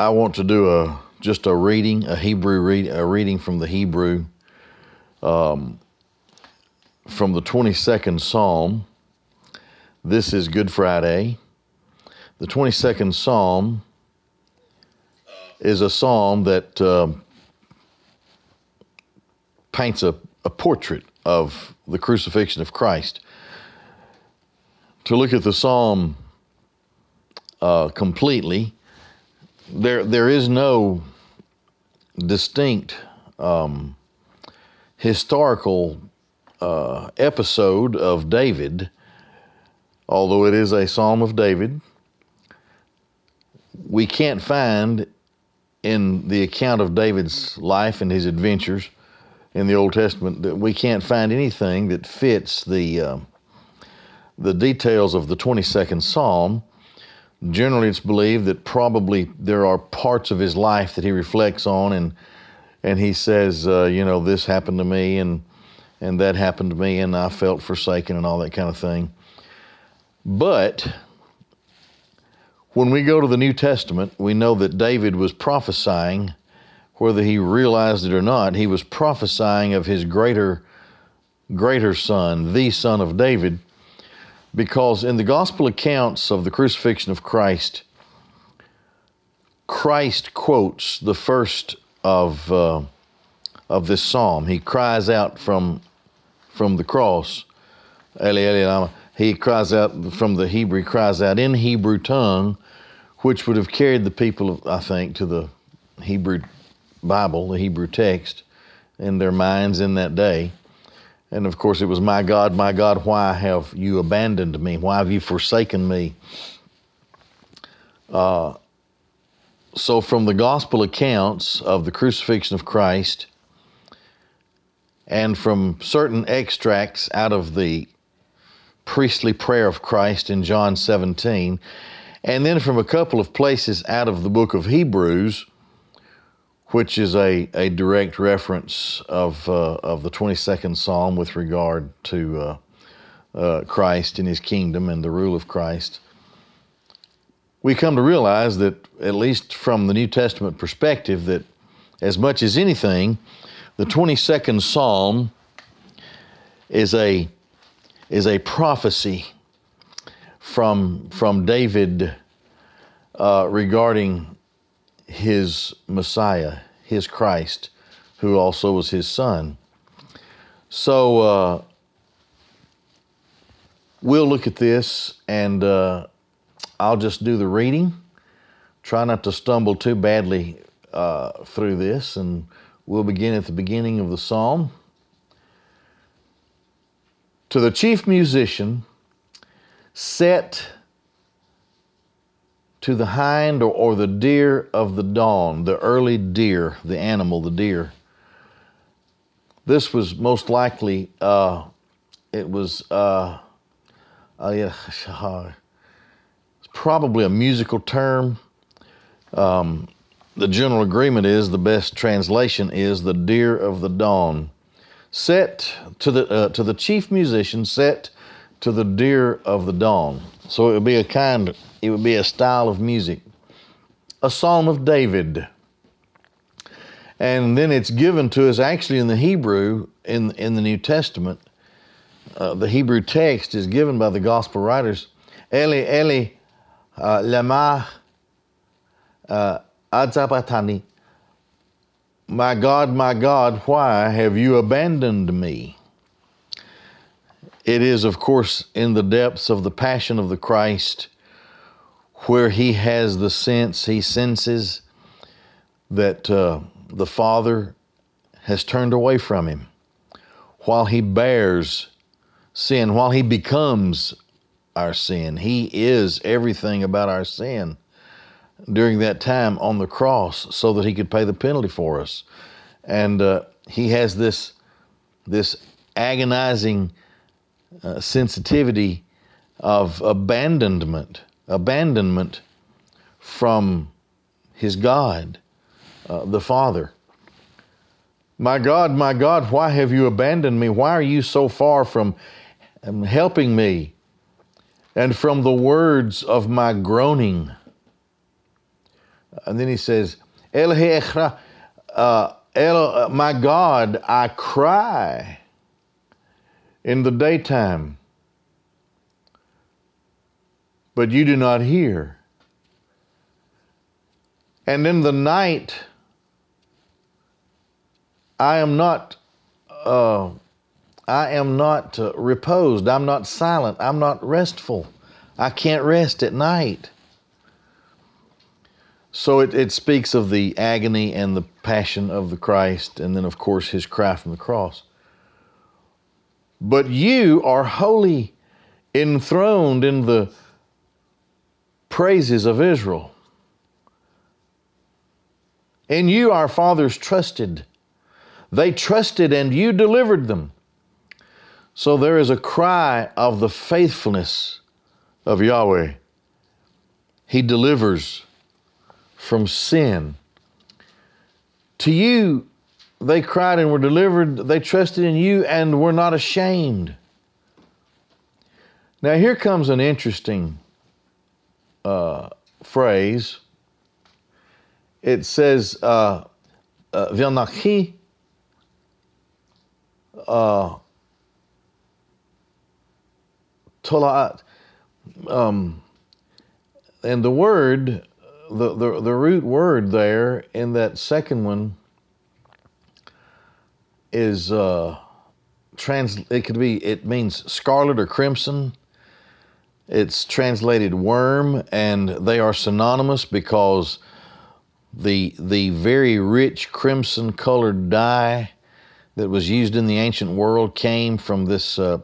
I want to do a reading from the Hebrew, from the 22nd Psalm. This is Good Friday. The 22nd Psalm is a psalm that paints a portrait of the crucifixion of Christ. To look at the psalm completely, there is no distinct historical episode of David, although it is a psalm of David. We can't find in the account of David's life and his adventures in the Old Testament, that we can't find anything that fits the details of the 22nd Psalm. Generally, it's believed that probably there are parts of his life that he reflects on, and he says, this happened to me, and that happened to me, and I felt forsaken, and all that kind of thing. But when we go to the New Testament, we know that David was prophesying, whether he realized it or not, he was prophesying of his greater son, the Son of David, because in the Gospel accounts of the crucifixion of Christ, Christ quotes the first of this psalm. He cries out from the cross, Eli Eli lemah. He cries out from the Hebrew, cries out in Hebrew tongue, which would have carried the people, I think, to the Hebrew Bible, the Hebrew text, in their minds in that day. And of course it was, my God, why have you abandoned me? Why have you forsaken me? So from the Gospel accounts of the crucifixion of Christ and from certain extracts out of the priestly prayer of Christ in John 17, and then from a couple of places out of the book of Hebrews, which is a direct reference of the 22nd Psalm with regard to Christ and his kingdom and the rule of Christ. We come to realize that, at least from the New Testament perspective, that as much as anything, the 22nd Psalm is a prophecy from David regarding his Messiah, his Christ, who also was his son. So we'll look at this, and I'll just do the reading. Try not to stumble too badly through this, and we'll begin at the beginning of the psalm. To the chief musician, set to the hind or the deer of the dawn, the early deer, the animal, the deer. This was most likely, it's probably a musical term. The general agreement is, the best translation is the deer of the dawn. Set to the chief musician, set to the deer of the dawn. So it would be a style of music, a psalm of David. And then it's given to us actually in the Hebrew, in the New Testament. The Hebrew text is given by the gospel writers, Eli Eli lemah adzapatani. My God, why have you abandoned me? It is, of course, in the depths of the passion of the Christ, where he has the sense, he senses that the Father has turned away from him. While he bears sin, while he becomes our sin, he is everything about our sin during that time on the cross, so that he could pay the penalty for us. And he has this agonizing sensitivity of abandonment from his God, the Father. My God, why have you abandoned me? Why are you so far from helping me and from the words of my groaning? And then he says, Elohi echra, my God, I cry in the daytime, but you do not hear. And in the night, I am not reposed. I'm not silent. I'm not restful. I can't rest at night. So it speaks of the agony and the passion of the Christ, and then, of course, his cry from the cross. But you are wholly enthroned in the praises of Israel. In you our fathers trusted. They trusted and you delivered them. So there is a cry of the faithfulness of Yahweh. He delivers from sin. To you they cried and were delivered. They trusted in you and were not ashamed. Now here comes an interesting phrase. It says, V'anachi, Tola'at. And the word, the root word there in that second one is it means scarlet or crimson. It's translated worm, and they are synonymous because the very rich crimson colored dye that was used in the ancient world came from this, was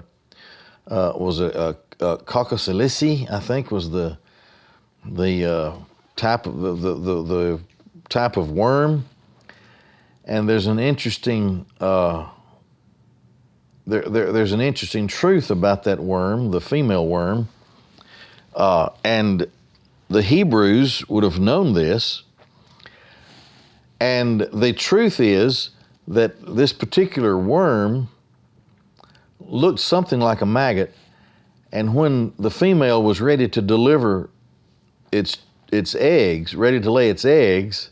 a coccus ilicis, I think, was the type of worm. And there's an interesting there's an interesting truth about that worm, the female worm, and the Hebrews would have known this. And the truth is that this particular worm looked something like a maggot, and when the female was ready to deliver its eggs, ready to lay its eggs,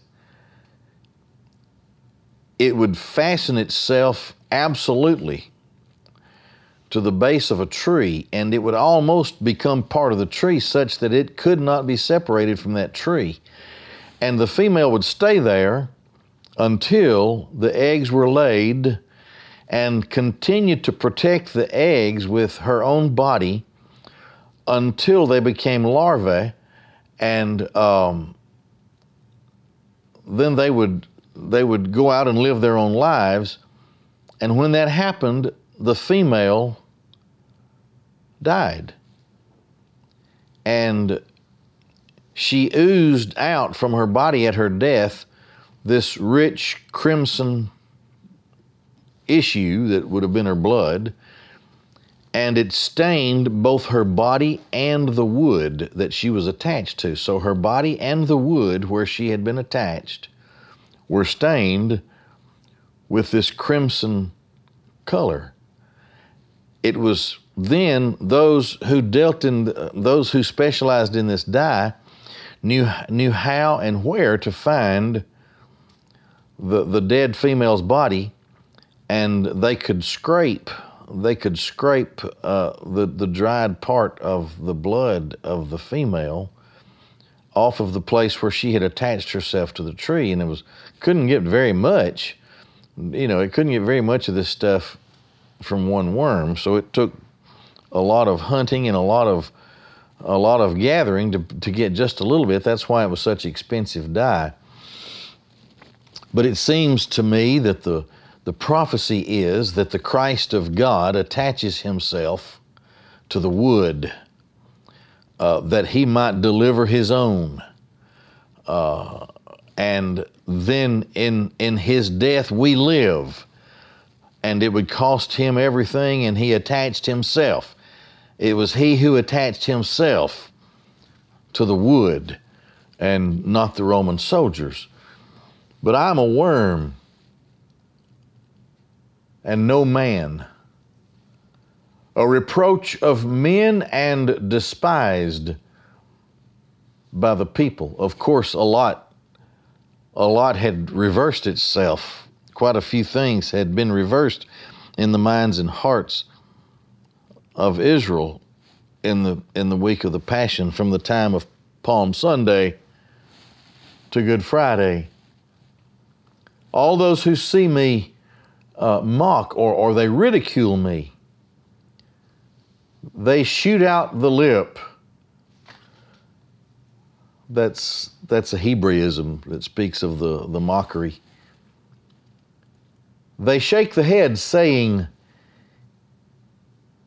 it would fasten itself absolutely to the base of a tree, and it would almost become part of the tree such that it could not be separated from that tree. And the female would stay there until the eggs were laid, and continued to protect the eggs with her own body until they became larvae, and then they would go out and live their own lives. And when that happened, the female died, and she oozed out from her body at her death this rich crimson issue that would have been her blood, and it stained both her body and the wood that she was attached to. So her body and the wood where she had been attached were stained with this crimson color. It was then those who specialized in this dye knew how and where to find the dead female's body, and they could scrape the dried part of the blood of the female off of the place where she had attached herself to the tree, and it couldn't get very much of this stuff from one worm. So it took a lot of hunting and a lot of gathering to get just a little bit. That's why it was such expensive dye. But it seems to me that the prophecy is that the Christ of God attaches himself to the wood, that he might deliver his own. And then in his death we live, and it would cost him everything, and he attached himself. It was he who attached himself to the wood and not the Roman soldiers. But I'm a worm and no man, a reproach of men and despised by the people. Of course, a lot a lot had reversed itself. Quite a few things had been reversed in the minds and hearts of Israel in the week of the Passion, from the time of Palm Sunday to Good Friday. All those who see me mock or they ridicule me. They shoot out the lip. That's a Hebraism that speaks of the mockery. They shake the head, saying,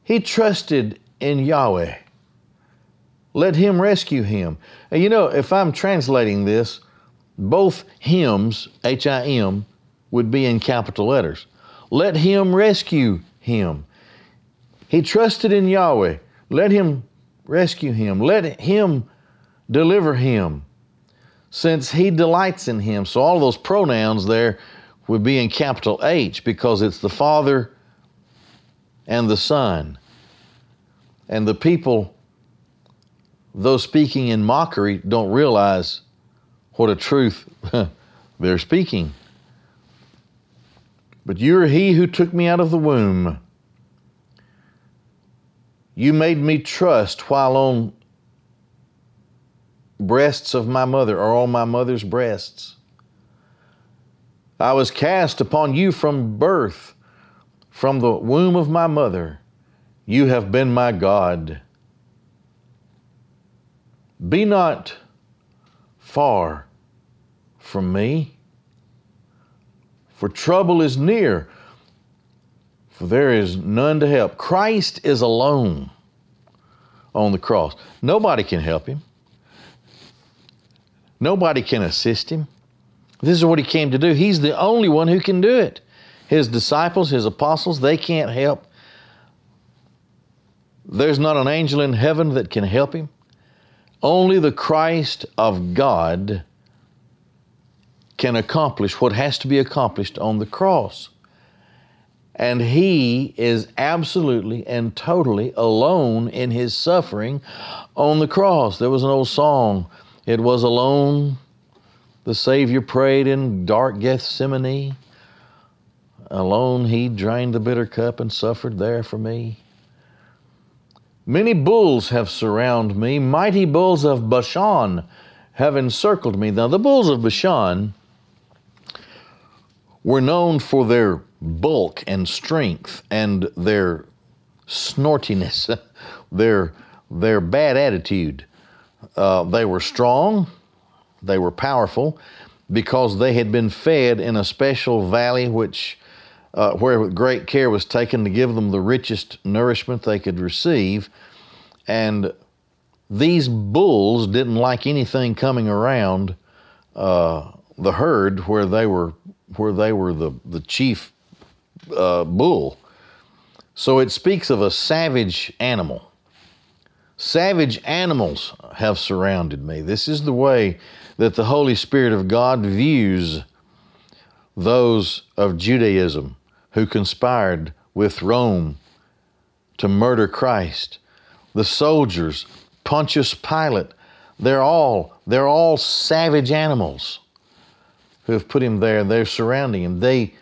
he trusted in Yahweh. Let him rescue him. And you know, if I'm translating this, both hymns, H-I-M, would be in capital letters. Let him rescue him. He trusted in Yahweh. Let him rescue him. Let him deliver him, since he delights in him. So all those pronouns there would be in capital H, because it's the Father and the Son. And the people, though speaking in mockery, don't realize what a truth they're speaking. But you are he who took me out of the womb. You made me trust while on breasts of my mother, or on my mother's breasts. I was cast upon you from birth, from the womb of my mother. You have been my God. Be not far from me, for trouble is near, for there is none to help. Christ is alone on the cross. Nobody can help him. Nobody can assist him. This is what he came to do. He's the only one who can do it. His disciples, his apostles, they can't help. There's not an angel in heaven that can help him. Only the Christ of God can accomplish what has to be accomplished on the cross. And he is absolutely and totally alone in his suffering on the cross. There was an old song, it was alone the Savior prayed in dark Gethsemane. Alone he drained the bitter cup and suffered there for me. Many bulls have surrounded me. Mighty bulls of Bashan have encircled me. Now, the bulls of Bashan were known for their bulk and strength and their snortiness, their bad attitude. They were strong. They were powerful because they had been fed in a special valley which, where great care was taken to give them the richest nourishment they could receive. And these bulls didn't like anything coming around the herd where they were the chief bull. So it speaks of a savage animal. Savage animals have surrounded me. This is the way that the Holy Spirit of God views those of Judaism who conspired with Rome to murder Christ. The soldiers, Pontius Pilate, they're all savage animals who have put him there. They're surrounding him. They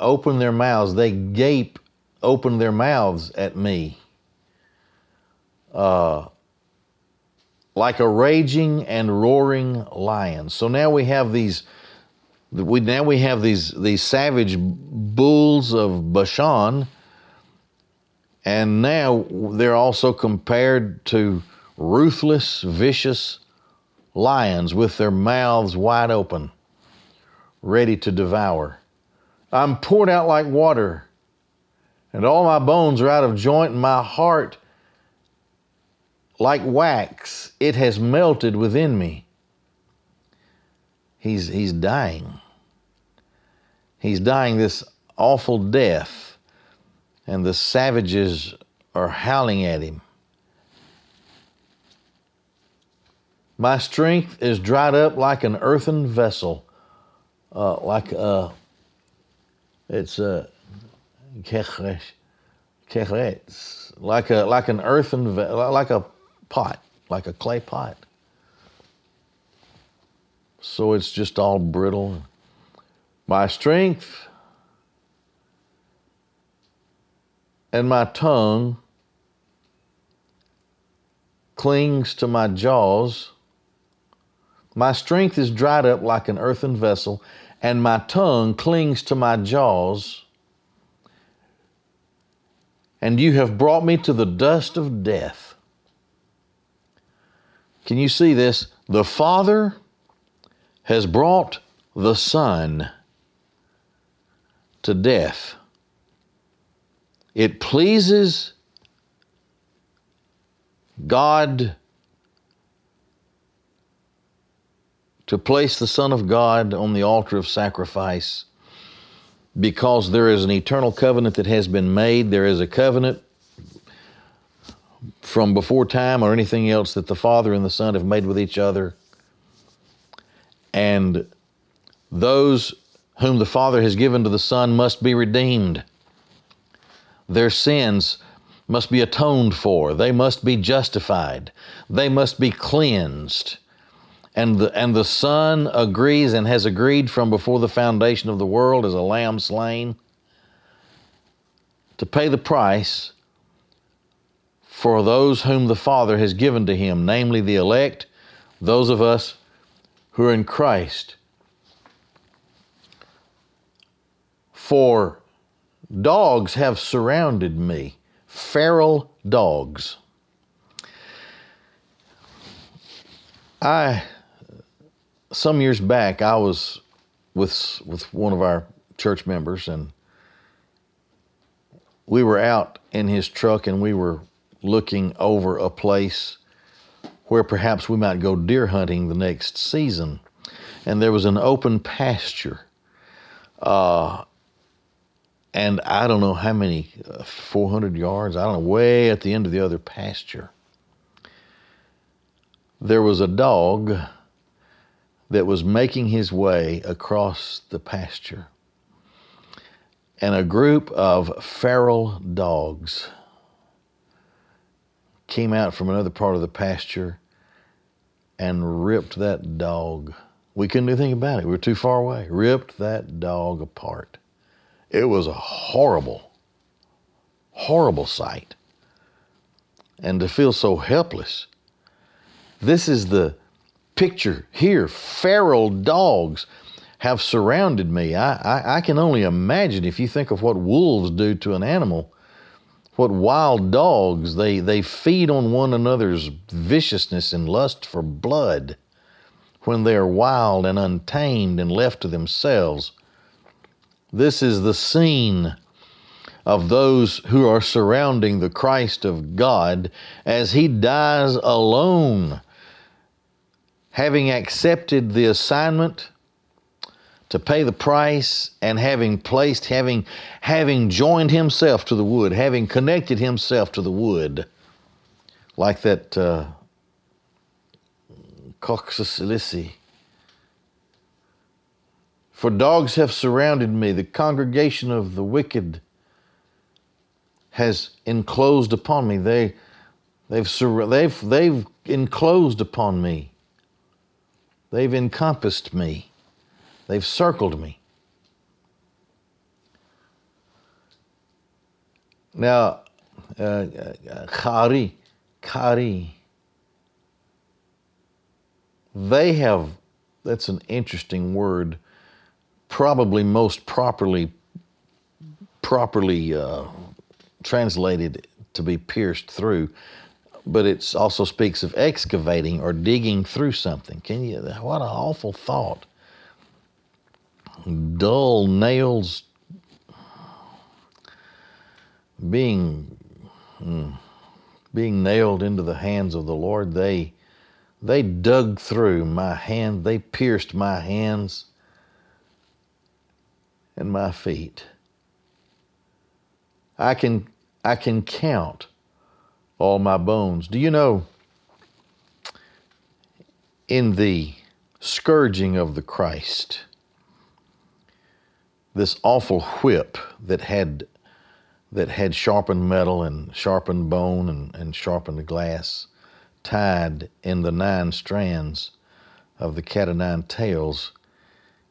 open their mouths. They gape, open their mouths at me. Like a raging and roaring lion. So now we have these savage bulls of Bashan, and now they're also compared to ruthless, vicious lions with their mouths wide open, ready to devour. I'm poured out like water, and all my bones are out of joint, and my heart like wax, it has melted within me. He's dying. He's dying this awful death, and the savages are howling at him. My strength is dried up like an earthen vessel, like an earthen pot, like a clay pot. So it's just all brittle. My strength and my tongue clings to my jaws. My strength is dried up like an earthen vessel, and my tongue clings to my jaws. And you have brought me to the dust of death. Can you see this? The Father has brought the Son to death. It pleases God to place the Son of God on the altar of sacrifice, because there is an eternal covenant that has been made. There is a covenant from before time or anything else that the Father and the Son have made with each other. And those whom the Father has given to the Son must be redeemed. Their sins must be atoned for. They must be justified. They must be cleansed. And the Son agrees and has agreed from before the foundation of the world as a lamb slain to pay the price for those whom the Father has given to Him, namely the elect, those of us who are in Christ. For dogs have surrounded me, feral dogs. Some years back, I was with one of our church members, and we were out in his truck, and we were looking over a place where perhaps we might go deer hunting the next season. And there was an open pasture. And I don't know how many, 400 yards, I don't know, way at the end of the other pasture, there was a dog that was making his way across the pasture. And a group of feral dogs came out from another part of the pasture and ripped that dog. We couldn't do anything about it. We were too far away. Ripped that dog apart. It was a horrible, horrible sight. And to feel so helpless. This is the picture here. Feral dogs have surrounded me. I can only imagine, if you think of what wolves do to an animal, what wild dogs, they feed on one another's viciousness and lust for blood when they are wild and untamed and left to themselves. This is the scene of those who are surrounding the Christ of God as He dies alone, having accepted the assignment to pay the price and having joined Himself to the wood, having connected Himself to the wood, like that coccus ilicis. For dogs have surrounded me, the congregation of the wicked has enclosed upon me. They've enclosed upon me. They've encompassed me. They've circled me. Now, Kari, they have, that's an interesting word, probably most properly translated to be pierced through, but it also speaks of excavating or digging through something. What an awful thought. Dull nails being nailed into the hands of the Lord. They dug through my hand. They pierced my hands and my feet. I can count all my bones. Do you know, in the scourging of the Christ, this awful whip that had sharpened metal and sharpened bone and sharpened glass tied in the 9 strands of the cat o' nine tails,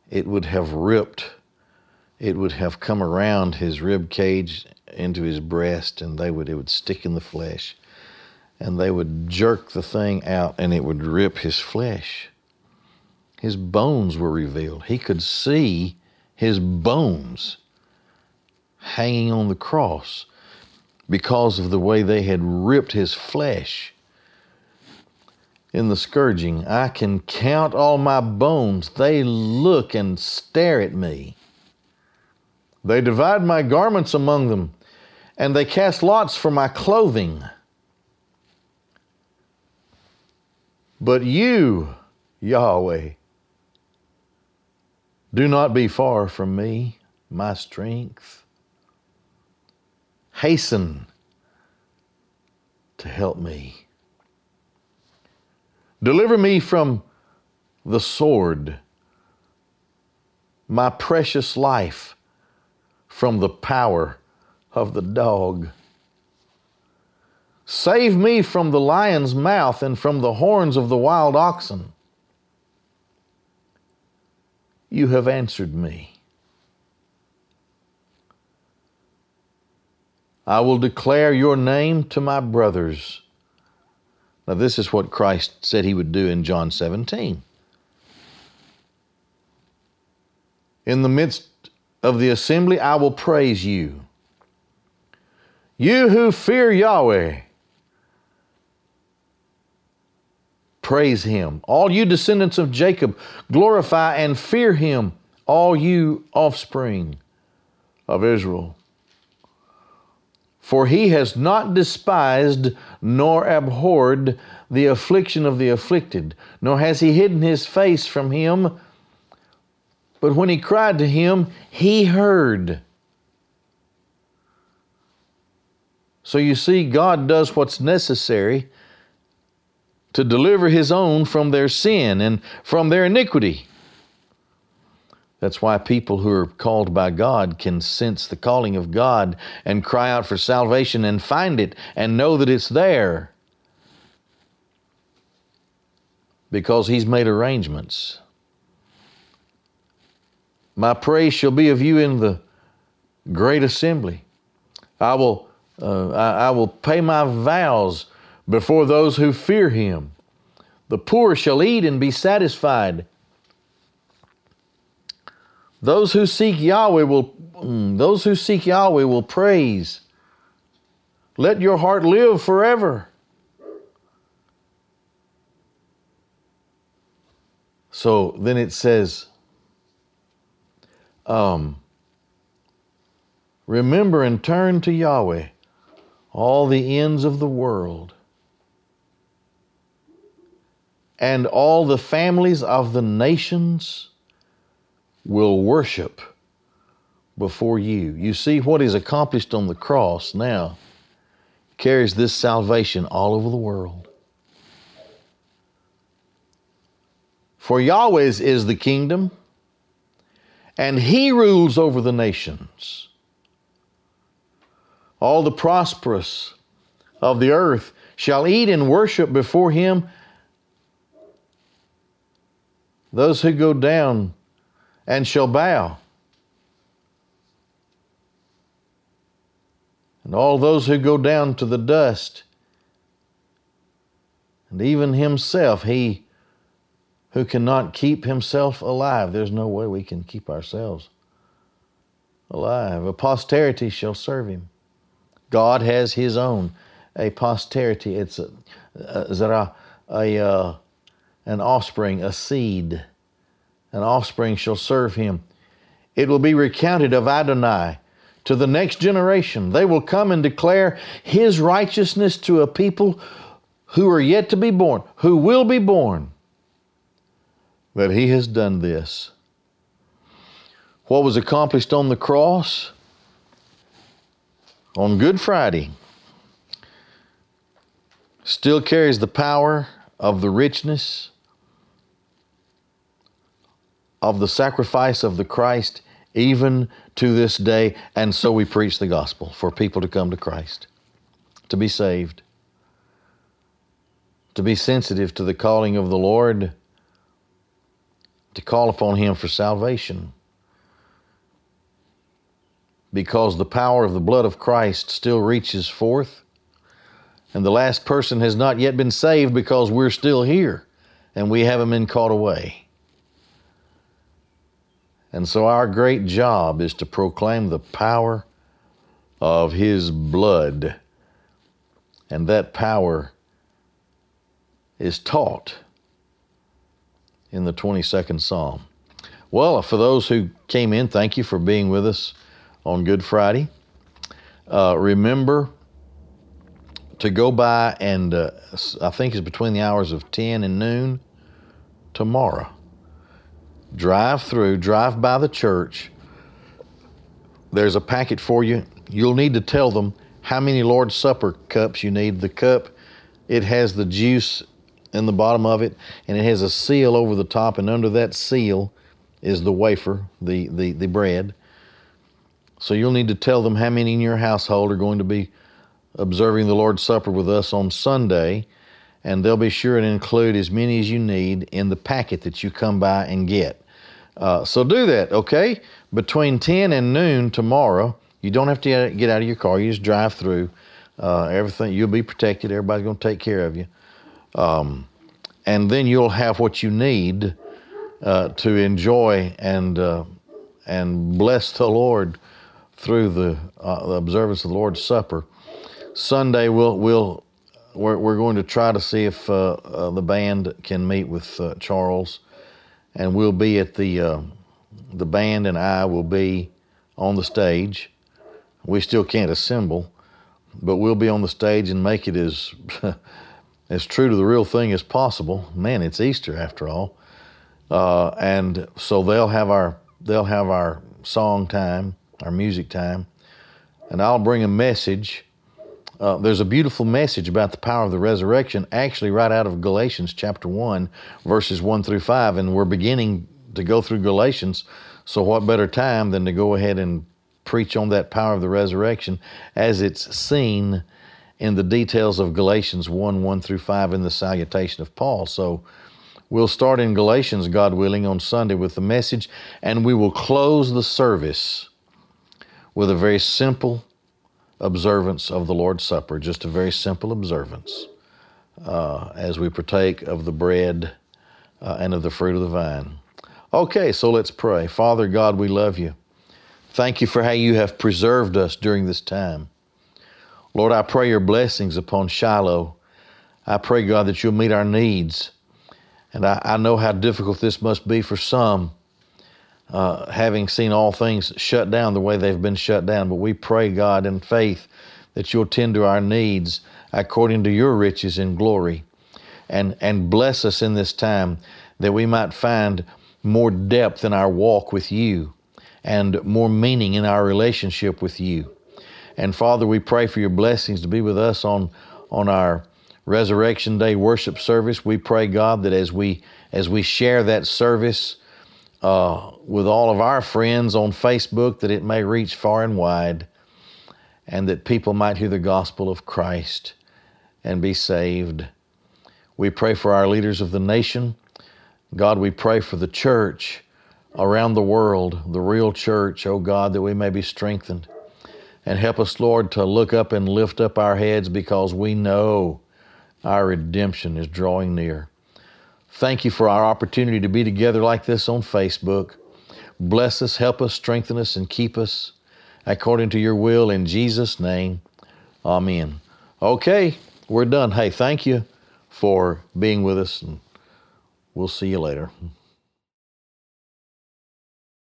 it would have ripped, it would have come around his rib cage into his breast, and it would stick in the flesh, and they would jerk the thing out, and it would rip his flesh. His bones were revealed. He could see his bones hanging on the cross because of the way they had ripped his flesh in the scourging. I can count all my bones. They look and stare at me. They divide my garments among them, and they cast lots for my clothing. But you, Yahweh, do not be far from me, my strength. Hasten to help me. Deliver me from the sword, my precious life from the power of the dog. Save me from the lion's mouth and from the horns of the wild oxen. You have answered me. I will declare your name to my brothers. Now, this is what Christ said he would do in John 17. In the midst of the assembly, I will praise you. You who fear Yahweh, praise him. All you descendants of Jacob, glorify and fear him, all you offspring of Israel. For he has not despised nor abhorred the affliction of the afflicted, nor has he hidden his face from him. But when he cried to him, he heard. So you see, God does what's necessary to deliver his own from their sin and from their iniquity. That's why people who are called by God can sense the calling of God and cry out for salvation and find it and know that it's there, because he's made arrangements. My praise shall be of you in the great assembly. I will pay my vows before those who fear him. The poor shall eat and be satisfied. Those who seek Yahweh will praise. Let your heart live forever. So then it says, remember and turn to Yahweh, all the ends of the world, and all the families of the nations will worship before you. You see, what is accomplished on the cross now carries this salvation all over the world. For Yahweh's is the kingdom, and he rules over the nations. All the prosperous of the earth shall eat and worship before him. Those who go down and shall bow, and all those who go down to the dust, and even himself, he who cannot keep himself alive. There's no way we can keep ourselves alive. A posterity shall serve him. God has his own, a posterity. It's an offspring, a seed. An offspring shall serve him. It will be recounted of Adonai to the next generation. They will come and declare his righteousness to a people who are yet to be born, who will be born, that he has done this. What was accomplished on the cross? On Good Friday, still carries the power of the richness of the sacrifice of the Christ even to this day. And so we preach the gospel for people to come to Christ, to be saved, to be sensitive to the calling of the Lord, to call upon Him for salvation, because the power of the blood of Christ still reaches forth, and the last person has not yet been saved because we're still here and we haven't been caught away. And so our great job is to proclaim the power of His blood. And that power is taught in the 22nd Psalm. Well, for those who came in, thank you for being with us on Good Friday. Remember to go by and I think it's between the hours of 10 and noon tomorrow. Drive by the church. There's a packet for you. You'll need to tell them how many Lord's Supper cups you need. The cup, it has the juice in the bottom of it, and it has a seal over the top, and under that seal is the wafer, the bread. So you'll need to tell them how many in your household are going to be observing the Lord's Supper with us on Sunday, and they'll be sure and include as many as you need in the packet that you come by and get. So do that, okay? Between 10 and noon tomorrow, you don't have to get out of your car. You just drive through. Everything, you'll be protected. Everybody's going to take care of you. And then you'll have what you need to enjoy and bless the Lord through the observance of the Lord's Supper. Sunday, we're going to try to see if the band can meet with Charles, and we'll be at the band, and I will be on the stage. We still can't assemble, but we'll be on the stage and make it as as true to the real thing as possible. Man, it's Easter after all, and so they'll have our song time, our music time, and I'll bring a message. There's a beautiful message about the power of the resurrection, actually right out of Galatians chapter 1, verses 1 through 5, and we're beginning to go through Galatians, so what better time than to go ahead and preach on that power of the resurrection as it's seen in the details of Galatians 1, 1 through 5 in the salutation of Paul. So we'll start in Galatians, God willing, on Sunday with the message, and we will close the service with a very simple observance of the Lord's Supper, just a very simple observance as we partake of the bread and of the fruit of the vine. Okay, so let's pray. Father God, we love you. Thank you for how you have preserved us during this time. Lord, I pray your blessings upon Shiloh. I pray, God, that you'll meet our needs. And I know how difficult this must be for some, having seen all things shut down the way they've been shut down. But we pray, God, in faith that you'll tend to our needs according to your riches in glory, and bless us in this time that we might find more depth in our walk with you and more meaning in our relationship with you. And Father, we pray for your blessings to be with us on our Resurrection Day worship service. We pray, God, that as we share that service with all of our friends on Facebook, that it may reach far and wide, and that people might hear the gospel of Christ and be saved. We pray for our leaders of the nation. God, we pray for the church around the world, the real church, oh God, that we may be strengthened. And help us, Lord, to look up and lift up our heads, because we know our redemption is drawing near. Thank you for our opportunity to be together like this on Facebook. Bless us, help us, strengthen us, and keep us according to your will. In Jesus' name, amen. Okay, we're done. Hey, thank you for being with us, and we'll see you later.